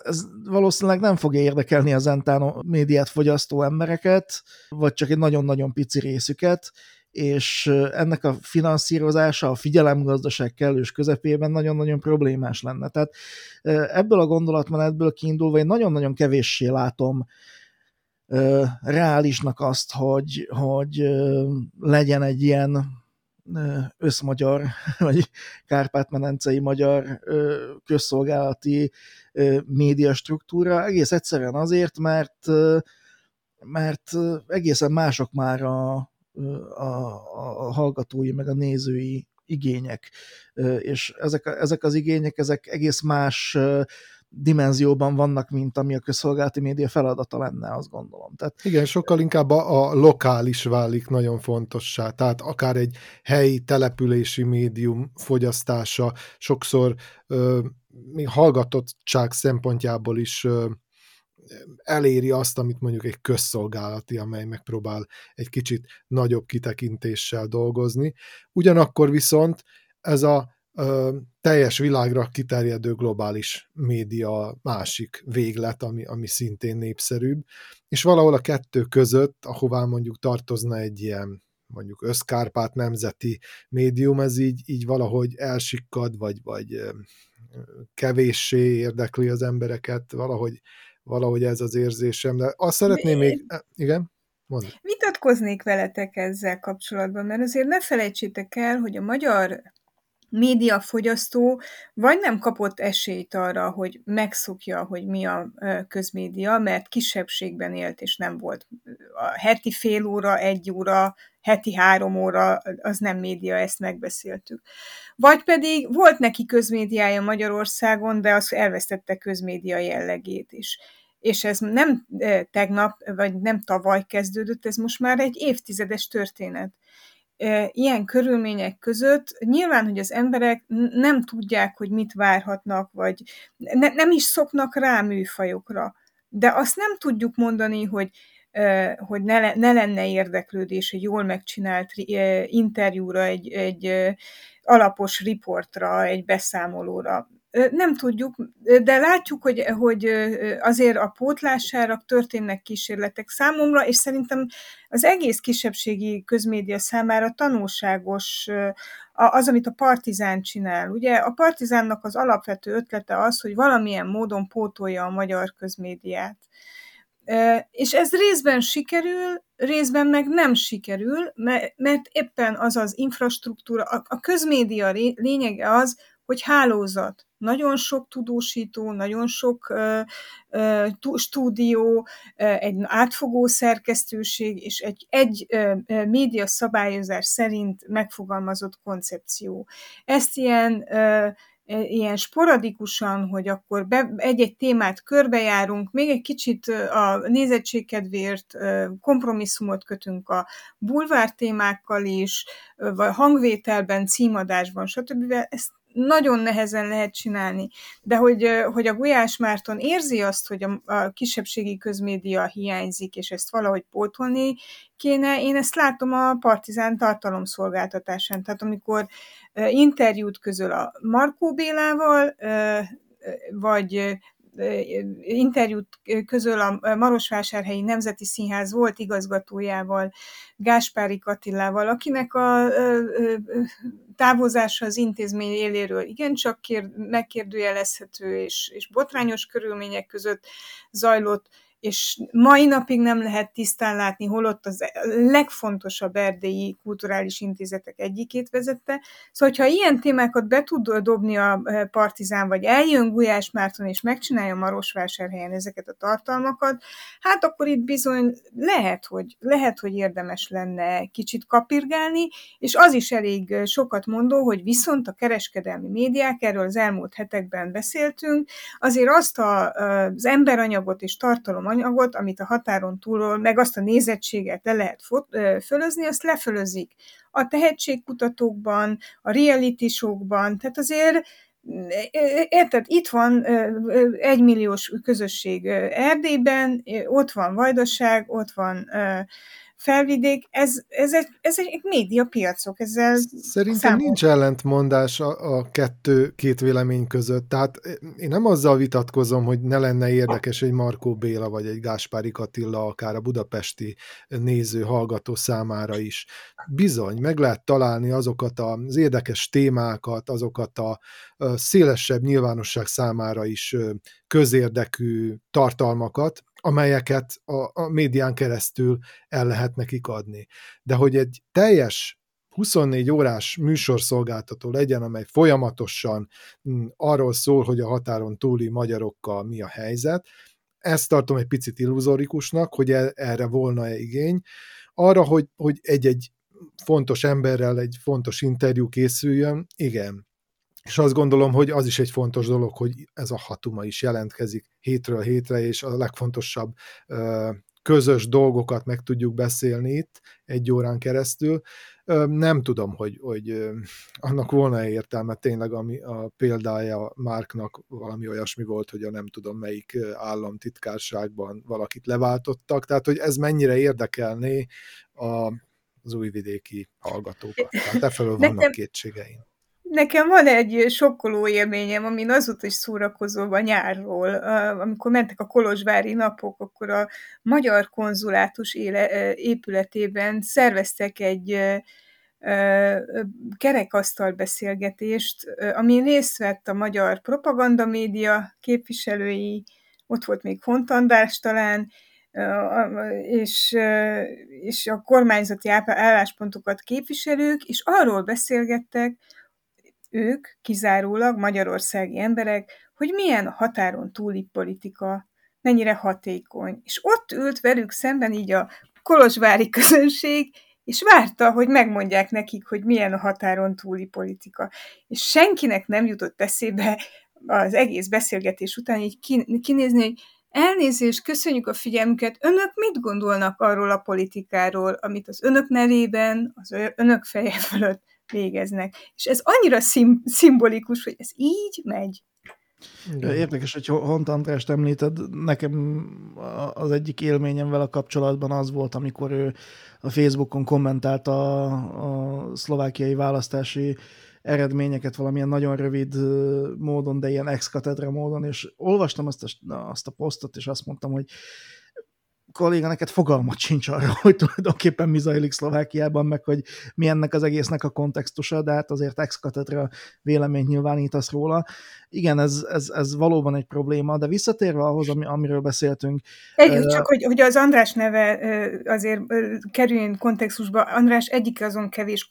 valószínűleg nem fogja érdekelni a Zentán médiát fogyasztó embereket, vagy csak egy nagyon-nagyon pici részüket, és ennek a finanszírozása a figyelemgazdaság kellős közepében nagyon-nagyon problémás lenne. Tehát ebből a gondolatmenetből kiindulva én nagyon-nagyon kevéssé látom reálisnak azt, hogy legyen egy ilyen összmagyar, vagy kárpát-medencei magyar közszolgálati médiastruktúra, egész egyszerűen azért, mert egészen mások már a hallgatói, meg a nézői igények, és ezek az igények, ezek egész más dimenzióban vannak, mint ami a közszolgálati média feladata lenne, azt gondolom. Tehát, igen, sokkal inkább a lokális válik nagyon fontossá, tehát akár egy helyi települési médium fogyasztása sokszor még hallgatottság szempontjából is eléri azt, amit mondjuk egy közszolgálati, amely megpróbál egy kicsit nagyobb kitekintéssel dolgozni. Ugyanakkor viszont ez a teljes világra kiterjedő globális média másik véglet, ami szintén népszerűbb, és valahol a kettő között, ahová mondjuk tartozna egy ilyen mondjuk összkárpát nemzeti médium, ez így valahogy elsikkad, vagy kevéssé érdekli az embereket, valahogy ez az érzésem, de azt szeretném még... Igen? Mondjuk. Vitatkoznék veletek ezzel kapcsolatban, mert azért ne felejtsétek el, hogy a magyar médiafogyasztó vagy nem kapott esélyt arra, hogy megszokja, hogy mi a közmédia, mert kisebbségben élt, és nem volt a heti fél óra, egy óra, heti három óra, az nem média, ezt megbeszéltük. Vagy pedig volt neki közmédiája Magyarországon, de az elvesztette közmédia jellegét is. És ez nem tegnap, vagy nem tavaly kezdődött, ez most már egy évtizedes történet. Ilyen körülmények között nyilván, hogy az emberek nem tudják, hogy mit várhatnak, vagy nem is szoknak rá műfajokra. De azt nem tudjuk mondani, hogy ne lenne érdeklődés egy jól megcsinált interjúra, egy alapos riportra, egy beszámolóra. Nem tudjuk, de látjuk, hogy azért a pótlására történnek kísérletek számomra, és szerintem az egész kisebbségi közmédia számára tanulságos az, amit a Partizán csinál. Ugye a Partizánnak az alapvető ötlete az, hogy valamilyen módon pótolja a magyar közmédiát. És ez részben sikerül, részben meg nem sikerül, mert éppen az az infrastruktúra, a közmédia lényege az, hogy hálózat. Nagyon sok tudósító, nagyon sok stúdió, egy átfogó szerkesztőség és egy média szabályozás szerint megfogalmazott koncepció. Ezt ilyen sporadikusan, hogy akkor egy-egy témát körbejárunk, még egy kicsit a nézettség kedvéért kompromisszumot kötünk a bulvár témákkal is, vagy hangvételben, címadásban, stb. Ezt nagyon nehezen lehet csinálni. De hogy a Gulyás Márton érzi azt, hogy a kisebbségi közmédia hiányzik, és ezt valahogy pótolni kéne, én ezt látom a Partizán tartalomszolgáltatásán. Tehát amikor interjút közöl a Markó Bélával, vagy interjút közöl a Marosvásárhelyi Nemzeti Színház volt igazgatójával, Gasparik Attilával, akinek a távozása az intézmény éléről igencsak megkérdőjelezhető és botrányos körülmények között zajlott, és mai napig nem lehet tisztán látni, holott az legfontosabb erdélyi kulturális intézetek egyikét vezette. Szóval, hogyha ilyen témákat be tud dobni a Partizán, vagy eljön Gulyás Márton, és megcsinálja Marosvásárhelyen ezeket a tartalmakat, hát akkor itt bizony lehet, hogy érdemes lenne kicsit kapirgálni, és az is elég sokat mondó, hogy viszont a kereskedelmi médiák, erről az elmúlt hetekben beszéltünk, azért azt az emberanyagot és tartalomanyagot, amit a határon túlról, meg azt a nézettséget le lehet fölözni, azt lefölözik. A tehetségkutatókban, a reality show-kban, tehát azért érted, itt van 1 milliós közösség Erdélyben, ott van Vajdaság, ott van Felvidék, ez egy médiapiacok. Szerintem nincs ellentmondás a két vélemény között. Tehát én nem azzal vitatkozom, hogy ne lenne érdekes egy Markó Béla vagy egy Gasparik Attila, akár a budapesti néző, hallgató számára is. Bizony, meg lehet találni azokat az érdekes témákat, azokat a szélesebb nyilvánosság számára is közérdekű tartalmakat, amelyeket a médián keresztül el lehet nekik adni. De hogy egy teljes 24 órás műsorszolgáltató legyen, amely folyamatosan arról szól, hogy a határon túli magyarokkal mi a helyzet, ezt tartom egy picit illuzórikusnak, hogy erre volna-e igény. Arra, hogy egy-egy fontos emberrel egy fontos interjú készüljön, igen. És azt gondolom, hogy az is egy fontos dolog, hogy ez a Hatuma is jelentkezik hétről hétre, és a legfontosabb közös dolgokat meg tudjuk beszélni itt 1 órán keresztül. Nem tudom, hogy annak volna értelme tényleg, ami a példája Márknak valami olyasmi volt, hogy a nem tudom melyik államtitkárságban valakit leváltottak, tehát hogy ez mennyire érdekelné az újvidéki hallgatókat. Tehát efelől vannak kétségeim. Nekem van egy sokkoló élményem, amin azóta is szórakozom a nyárról. Amikor mentek a kolozsvári napok, akkor a magyar konzulátus épületében szerveztek egy kerekasztal beszélgetést, amin részt vett a magyar propagandamédia képviselői, ott volt még Hont András talán, és a kormányzati álláspontokat képviselők, és arról beszélgettek, ők kizárólag magyarországi emberek, hogy milyen határon túli politika, mennyire hatékony. És ott ült velük szemben így a kolozsvári közönség, és várta, hogy megmondják nekik, hogy milyen a határon túli politika. És senkinek nem jutott eszébe az egész beszélgetés után így kinézni, hogy elnézést, köszönjük a figyelmüket, önök mit gondolnak arról a politikáról, amit az önök nevében, az önök feje fölött végeznek. És ez annyira szimbolikus, hogy ez így megy. Érdekes, hogy Hont Andrást említed, nekem az egyik élményem vele kapcsolatban az volt, amikor ő a Facebookon kommentálta a szlovákiai választási eredményeket valamilyen nagyon rövid módon, de ilyen ex-katedra módon, és olvastam azt a posztot, és azt mondtam, hogy kolléga, neked fogalmat sincs arra, hogy tulajdonképpen mi zajlik Szlovákiában, meg hogy mi ennek az egésznek a kontextusa, de hát azért ex-katedra véleményt nyilvánítasz róla. Igen, ez valóban egy probléma, de visszatérve ahhoz, amiről beszéltünk. Együtt csak, hogy az András neve azért kerüljön kontextusba. András egyik azon kevés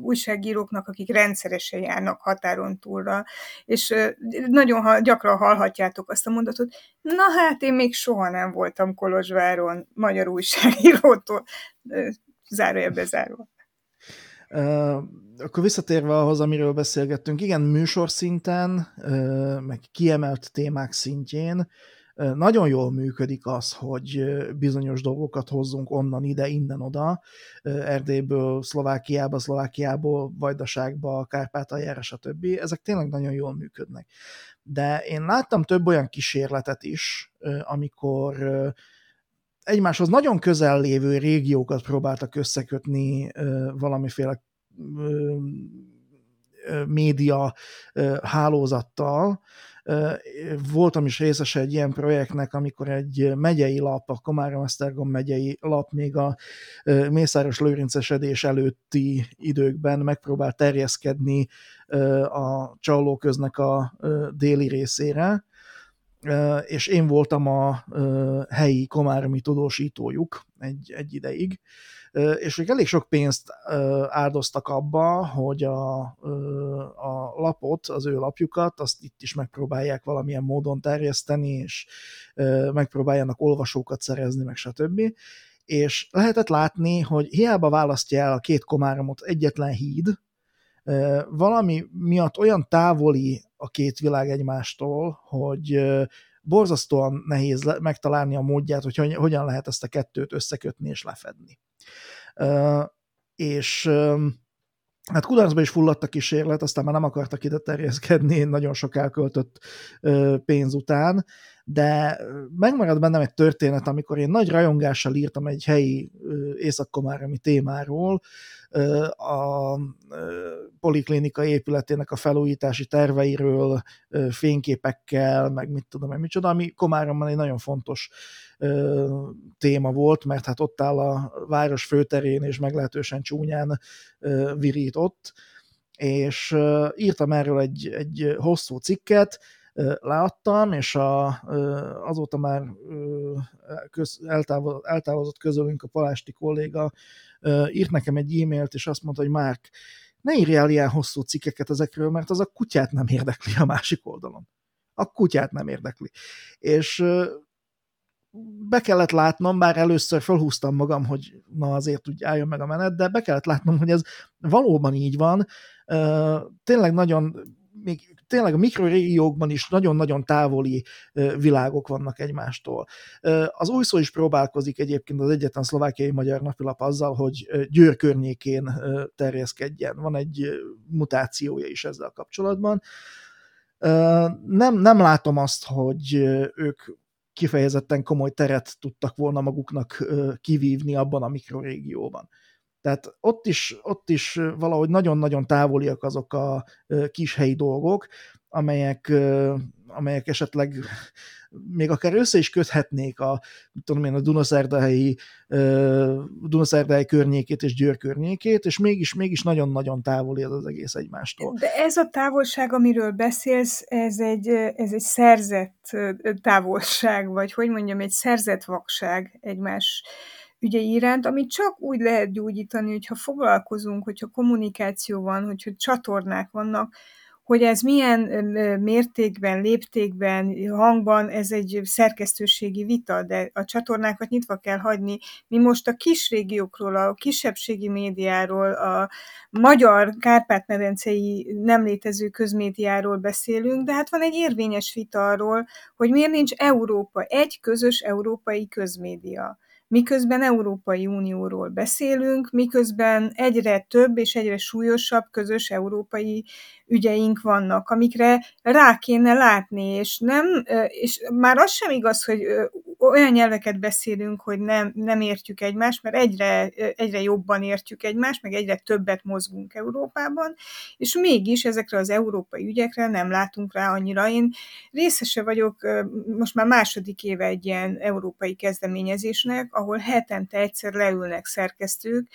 újságíróknak, akik rendszeresen járnak határon túlra, és nagyon gyakran hallhatjátok azt a mondatot, na hát én még soha nem voltam Kolozsváron magyar újságírótól. Zárója bezárva. Akkor visszatérve ahhoz, amiről beszélgettünk, igen, műsor szinten, meg kiemelt témák szintjén nagyon jól működik az, hogy bizonyos dolgokat hozzunk onnan ide, innen oda, Erdélyből Szlovákiába, Szlovákiából Vajdaságba, Kárpátaljára, stb. Ezek tényleg nagyon jól működnek. De én láttam több olyan kísérletet is, amikor egymáshoz nagyon közel lévő régiókat próbáltak összekötni valamiféle média hálózattal. Voltam is részese egy ilyen projektnek, amikor egy megyei lap, a Komárom-Esztergom megyei lap még a Mészáros-Lőrincesedés előtti időkben megpróbált terjeszkedni a Csallóköznek a déli részére, és én voltam a helyi komáromi tudósítójuk egy ideig, és még elég sok pénzt áldoztak abba, hogy a lapot, az ő lapjukat, azt itt is megpróbálják valamilyen módon terjeszteni, és megpróbáljanak olvasókat szerezni, meg stb. És lehetett látni, hogy hiába választja el a két Komáromot egyetlen híd, valami miatt olyan távoli a két világ egymástól, hogy borzasztóan nehéz megtalálni a módját, hogy hogyan lehet ezt a kettőt összekötni és lefedni. És hát kudarcba is fulladt a kísérlet, aztán már nem akartak ide terjeszkedni nagyon sok elköltött pénz után, de megmaradt bennem egy történet, amikor én nagy rajongással írtam egy helyi észak-komáromi témáról, a poliklinika épületének a felújítási terveiről, fényképekkel, meg mit tudom én micsoda, ami Komáromban egy nagyon fontos téma volt, mert hát ott áll a város főterén, és meglehetősen csúnyán virít ott, és írtam erről egy hosszú cikket, leadtam, és azóta már eltávozott közülünk a Palásti kolléga írt nekem egy e-mailt, és azt mondta, hogy Márk, ne írjál ilyen hosszú cikkeket ezekről, mert az a kutyát nem érdekli a másik oldalon. A kutyát nem érdekli. És be kellett látnom, bár először felhúztam magam, hogy na azért úgy álljon meg a menet, de be kellett látnom, hogy ez valóban így van. Tényleg tényleg a mikrorégiókban is nagyon-nagyon távoli világok vannak egymástól. Az Újszó is próbálkozik egyébként, az egyetlen szlovákiai magyar napilap azzal, hogy Győr környékén terjeszkedjen. Van egy mutációja is ezzel kapcsolatban. Nem látom azt, hogy ők kifejezetten komoly teret tudtak volna maguknak kivívni abban a mikrorégióban. Tehát ott is valahogy nagyon-nagyon távoliak azok a kis helyi dolgok, amelyek esetleg még akár össze is köthetnék a Dunaszerdahelyi környékét és Győr környékét, és mégis nagyon-nagyon távoli az egész egymástól. De ez a távolság, amiről beszélsz, ez egy szerzett távolság, vagy hogy mondjam, egy szerzett vakság egymás ügyei iránt, amit csak úgy lehet gyógyítani, hogyha foglalkozunk, hogyha kommunikáció van, hogyha csatornák vannak, hogy ez milyen mértékben, léptékben, hangban, ez egy szerkesztőségi vita, de a csatornákat nyitva kell hagyni. Mi most a kis régiókról, a kisebbségi médiáról, a magyar kárpát-medencei nem létező közmédiáról beszélünk, de hát van egy érvényes vita arról, hogy miért nincs Európa, egy közös európai közmédia. Miközben Európai Unióról beszélünk, miközben egyre több és egyre súlyosabb közös európai ügyeink vannak, amikre rá kéne látni, és nem, és már az sem igaz, hogy olyan nyelveket beszélünk, hogy nem értjük egymást, mert egyre jobban értjük egymást, meg egyre többet mozgunk Európában, és mégis ezekre az európai ügyekre nem látunk rá annyira. Én részese vagyok most már második éve egy ilyen európai kezdeményezésnek, ahol hetente egyszer leülnek szerkesztők,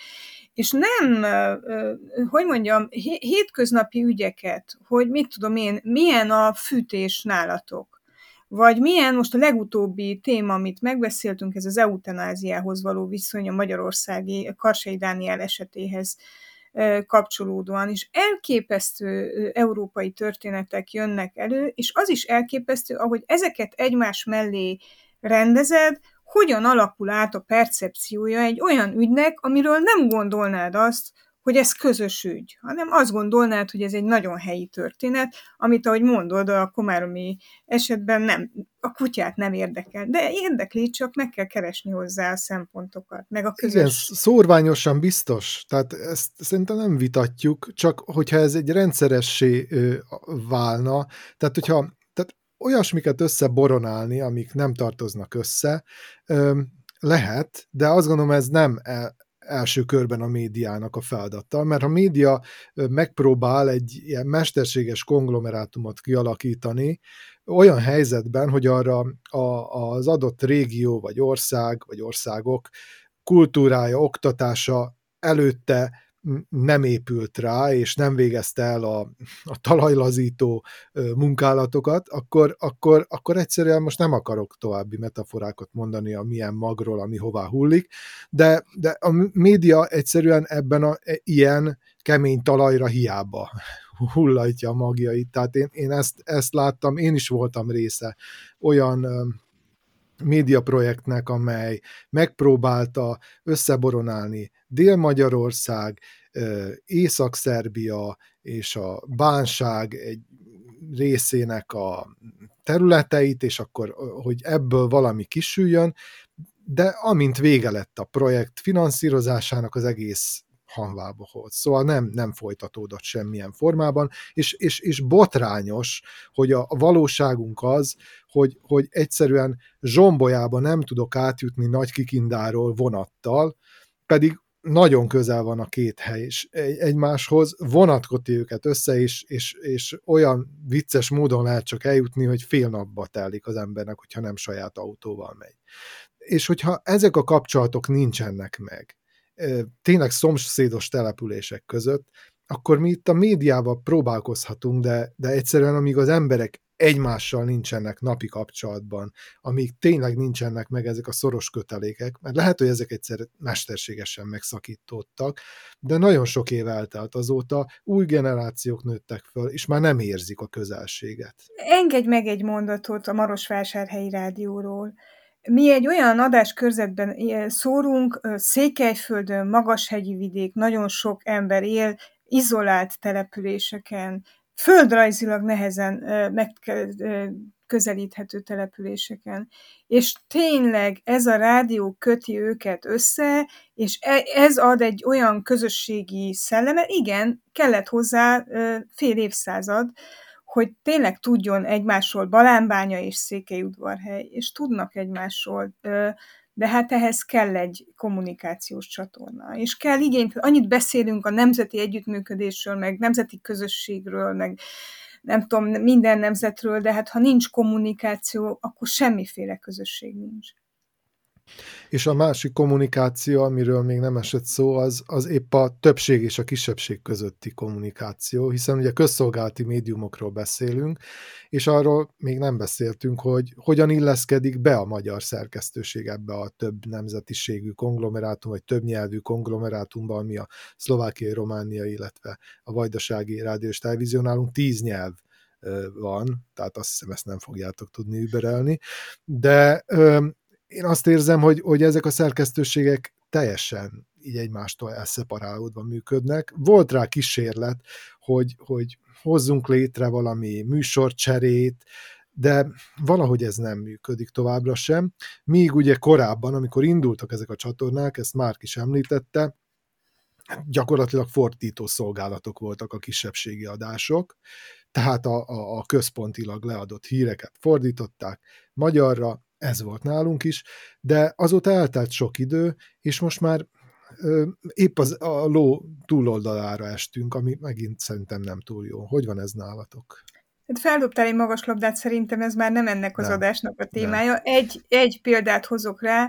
és nem, hogy mondjam, hétköznapi ügyeket, hogy mit tudom én, milyen a fűtés nálatok, vagy milyen most a legutóbbi téma, amit megbeszéltünk, ez az eutanáziához való viszony a magyarországi Karsai Dániel esetéhez kapcsolódóan, és elképesztő európai történetek jönnek elő, és az is elképesztő, ahogy ezeket egymás mellé rendezed, hogyan alakul át a percepciója egy olyan ügynek, amiről nem gondolnád azt, hogy ez közös ügy, hanem azt gondolnád, hogy ez egy nagyon helyi történet, amit, ahogy mondod, a komáromi esetben nem, a kutyát nem érdekel. De érdekli, csak meg kell keresni hozzá a szempontokat, meg a közös. Igen, szórványosan biztos. Tehát ezt szerintem nem vitatjuk, csak hogyha ez egy rendszeressé válna. Tehát hogyha olyasmiket összeboronálni, amik nem tartoznak össze, lehet, de azt gondolom, ez nem első körben a médiának a feladata, mert ha média megpróbál egy ilyen mesterséges konglomerátumot kialakítani, olyan helyzetben, hogy arra az adott régió, vagy ország, vagy országok kultúrája, oktatása előtte nem épült rá, és nem végezte el a talajlazító munkálatokat, akkor egyszerűen most nem akarok további metaforákat mondani a milyen magról, ami hová hullik, de a média egyszerűen ebben ilyen kemény talajra hiába hullatja a magjait. Tehát én ezt láttam, én is voltam része olyan médiaprojektnek, amely megpróbálta összeboronálni Dél-Magyarország, Észak-Szerbia és a Bánság egy részének a területeit, és akkor, hogy ebből valami kisüljön, de amint vége lett a projekt finanszírozásának, az egész hanvába volt. Szóval nem folytatódott semmilyen formában, és botrányos, hogy a valóságunk az, hogy egyszerűen zsombolyába nem tudok átjutni Nagy Kikindáról vonattal, pedig nagyon közel van a két hely is egymáshoz, vonatkozni őket össze, és olyan vicces módon lehet csak eljutni, hogy fél napba telik az embernek, hogyha nem saját autóval megy. És hogyha ezek a kapcsolatok nincsenek meg, tényleg szomszédos települések között, akkor mi itt a médiában próbálkozhatunk, de egyszerűen amíg az emberek egymással nincsenek napi kapcsolatban, amíg tényleg nincsenek meg ezek a szoros kötelékek, mert lehet, hogy ezek egyszer mesterségesen megszakítottak, de nagyon sok év eltelt azóta, új generációk nőttek föl, és már nem érzik a közelséget. Engedj meg egy mondatot a Marosvásárhelyi Rádióról. Mi egy olyan adáskörzetben szórunk, Székelyföldön, magashegyi vidék, nagyon sok ember él, izolált településeken, földrajzilag nehezen megközelíthető településeken. És tényleg ez a rádió köti őket össze, és ez ad egy olyan közösségi szellemet, igen, kellett hozzá fél évszázad, hogy tényleg tudjon egymásról Balánbánya és Székelyudvarhely, és tudnak egymásról, de hát ehhez kell egy kommunikációs csatorna, és kell igényt, annyit beszélünk a nemzeti együttműködésről, meg nemzeti közösségről, meg nem tudom, minden nemzetről, de hát ha nincs kommunikáció, akkor semmiféle közösség nincs. És a másik kommunikáció, amiről még nem esett szó, az épp a többség és a kisebbség közötti kommunikáció, hiszen ugye közszolgálati médiumokról beszélünk, és arról még nem beszéltünk, hogy hogyan illeszkedik be a magyar szerkesztőség ebbe a több nemzetiségű konglomerátum, vagy több nyelvű konglomerátumba, ami a szlovákiai, romániai, illetve a vajdasági rádió és televízió, nálunk 10 nyelv van, tehát azt hiszem ezt nem fogjátok tudni überelni, de én azt érzem, hogy ezek a szerkesztőségek teljesen így egymástól elszeparálódva működnek. Volt rá kísérlet, hogy hozzunk létre valami műsorcserét, de valahogy ez nem működik továbbra sem. Míg ugye korábban, amikor indultak ezek a csatornák, ezt Márk is említette, gyakorlatilag fordító szolgálatok voltak a kisebbségi adások, tehát a központilag leadott híreket fordították magyarra, ez volt nálunk is, de azóta eltelt sok idő, és most már épp a ló túloldalára estünk, ami megint szerintem nem túl jó. Hogy van ez nálatok? Feldobtál egy magas labdát, szerintem ez már nem ennek az adásnak a témája. Egy példát hozok rá,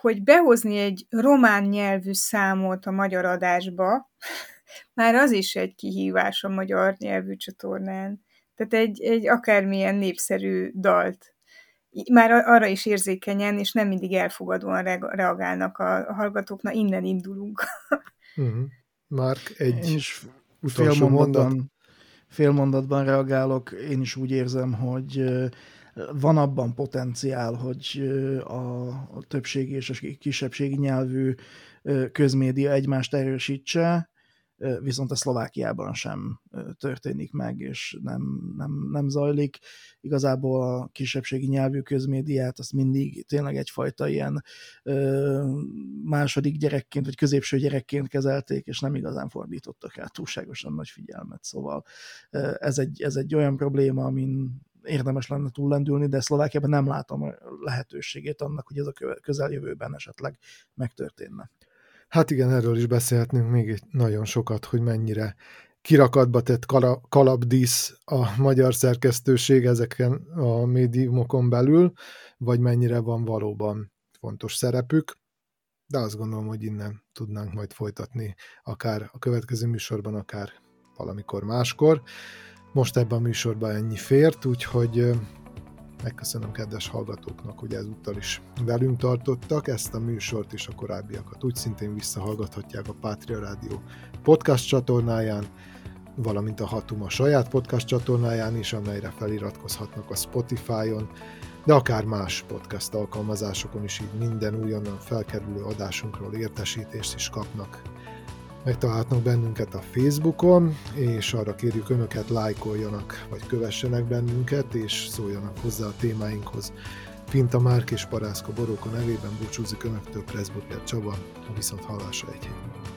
hogy behozni egy román nyelvű számot a magyar adásba, már az is egy kihívás a magyar nyelvű csatornán. Tehát egy akármilyen népszerű dalt. Már arra is érzékenyen, és nem mindig elfogadóan reagálnak a hallgatók. Na, innen indulunk. Márk, egy utolsó mondatban. Fél mondatban reagálok. Én is úgy érzem, hogy van abban potenciál, hogy a többségi és a kisebbségi nyelvű közmédia egymást erősítse, viszont a Szlovákiában sem történik meg, és nem zajlik. Igazából a kisebbségi nyelvű közmédiát azt mindig tényleg egyfajta ilyen második gyerekként, vagy középső gyerekként kezelték, és nem igazán fordítottak rá túlságosan nagy figyelmet. Szóval ez egy olyan probléma, amin érdemes lenne túllendülni, de Szlovákiában nem látom a lehetőségét annak, hogy ez a közeljövőben esetleg megtörténne. Hát igen, erről is beszélhetnünk még nagyon sokat, hogy mennyire kirakatba tett kalapdísz a magyar szerkesztőség ezeken a médiumokon belül, vagy mennyire van valóban fontos szerepük, de azt gondolom, hogy innen tudnánk majd folytatni akár a következő műsorban, akár valamikor máskor. Most ebben a műsorban ennyi fért, úgyhogy megköszönöm kedves hallgatóknak, hogy ezúttal is velünk tartottak. Ezt a műsort és a korábbiakat úgy szintén visszahallgathatják a Pátria Rádió podcast csatornáján, valamint a Hatuma saját podcast csatornáján is, amelyre feliratkozhatnak a Spotify-on, de akár más podcast alkalmazásokon is, így minden újonnan felkerülő adásunkról értesítést is kapnak. Megtalálhatnak bennünket a Facebookon, és arra kérjük önöket, lájkoljanak, vagy kövessenek bennünket, és szóljanak hozzá a témáinkhoz. Finta Márk és Parászka Boróka nevében búcsúzik önöktől Pressburger Csaba, a viszonthallásra egy hét.